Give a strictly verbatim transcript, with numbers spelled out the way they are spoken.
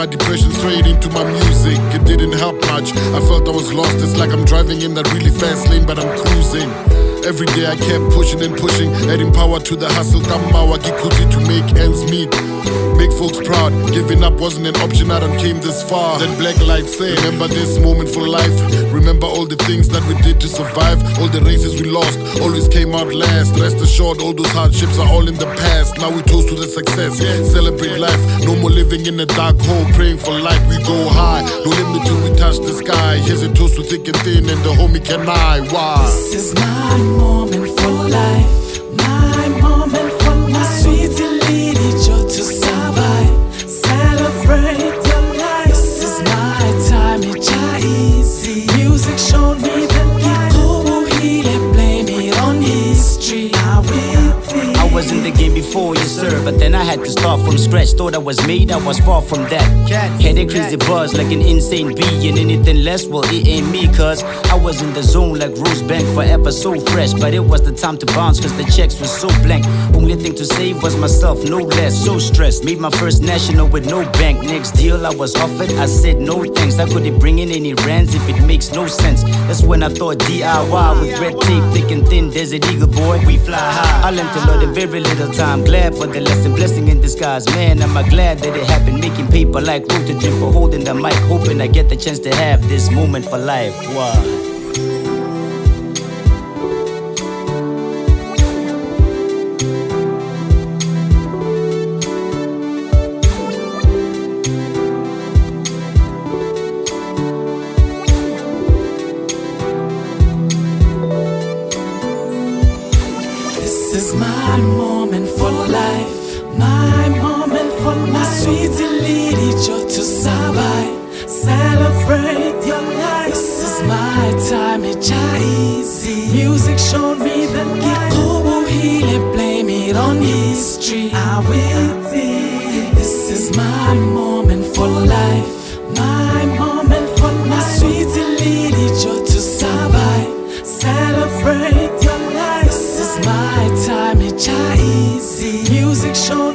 my depression straight into my music. It didn't help much, I felt I was lost. It's like I'm driving in that really fast lane, but I'm cruising. Every day I kept pushing and pushing, adding power to the hustle. Tamawa Gikuti to make ends meet, make folks proud. Giving up wasn't an option, I done came this far. Then black light said, remember this moment for life. Remember all the things that we did to survive. All the races we lost, always came out last. Rest assured, all those hardships are all in the past. Now we toast to the success, celebrate life. No more living in a dark hole, praying for light. We go high, no limit till we touch the sky. Here's a toast to thick and thin, and the homie can I, why? This is my moment for life. My moment for life. My sweet lady, joy to survive. Celebrate your life. This is my time, it's easy. Music showed me the light. Go heal and blame it on history. I will. I was in the game before, yes sir, but then I had to start from scratch. Thought I was made, I was far from that. Had a crazy buzz like an insane bee, and anything less, well it ain't me. Cause I was in the zone like Rosebank, forever so fresh. But it was the time to bounce cause the checks were so blank. Only thing to save was myself, no less. So stressed, made my first national with no bank. Next deal I was offered, I said no thanks. I couldn't bring in any rands if it makes no sense. That's when I thought D I Y with red tape, thick and thin. Desert Eagle boy, we fly high. I learned a lot in very little time. Glad for the lesson, blessing in disguise. Man, am I glad that it happened. Making paper like Protegem for holding the mic. Hoping I get the chance to have this moment for life. Wow. This is my moment for life. My moment for life. My sweet lady, joy to survive. Celebrate your life. This is my time, it's easy. Music showed me the light. Go heal and blame it on history. I will be. This is my moment for life. My moment for life. My sweet lady, joy to survive. Celebrate your life. My time, it's easy. Music show.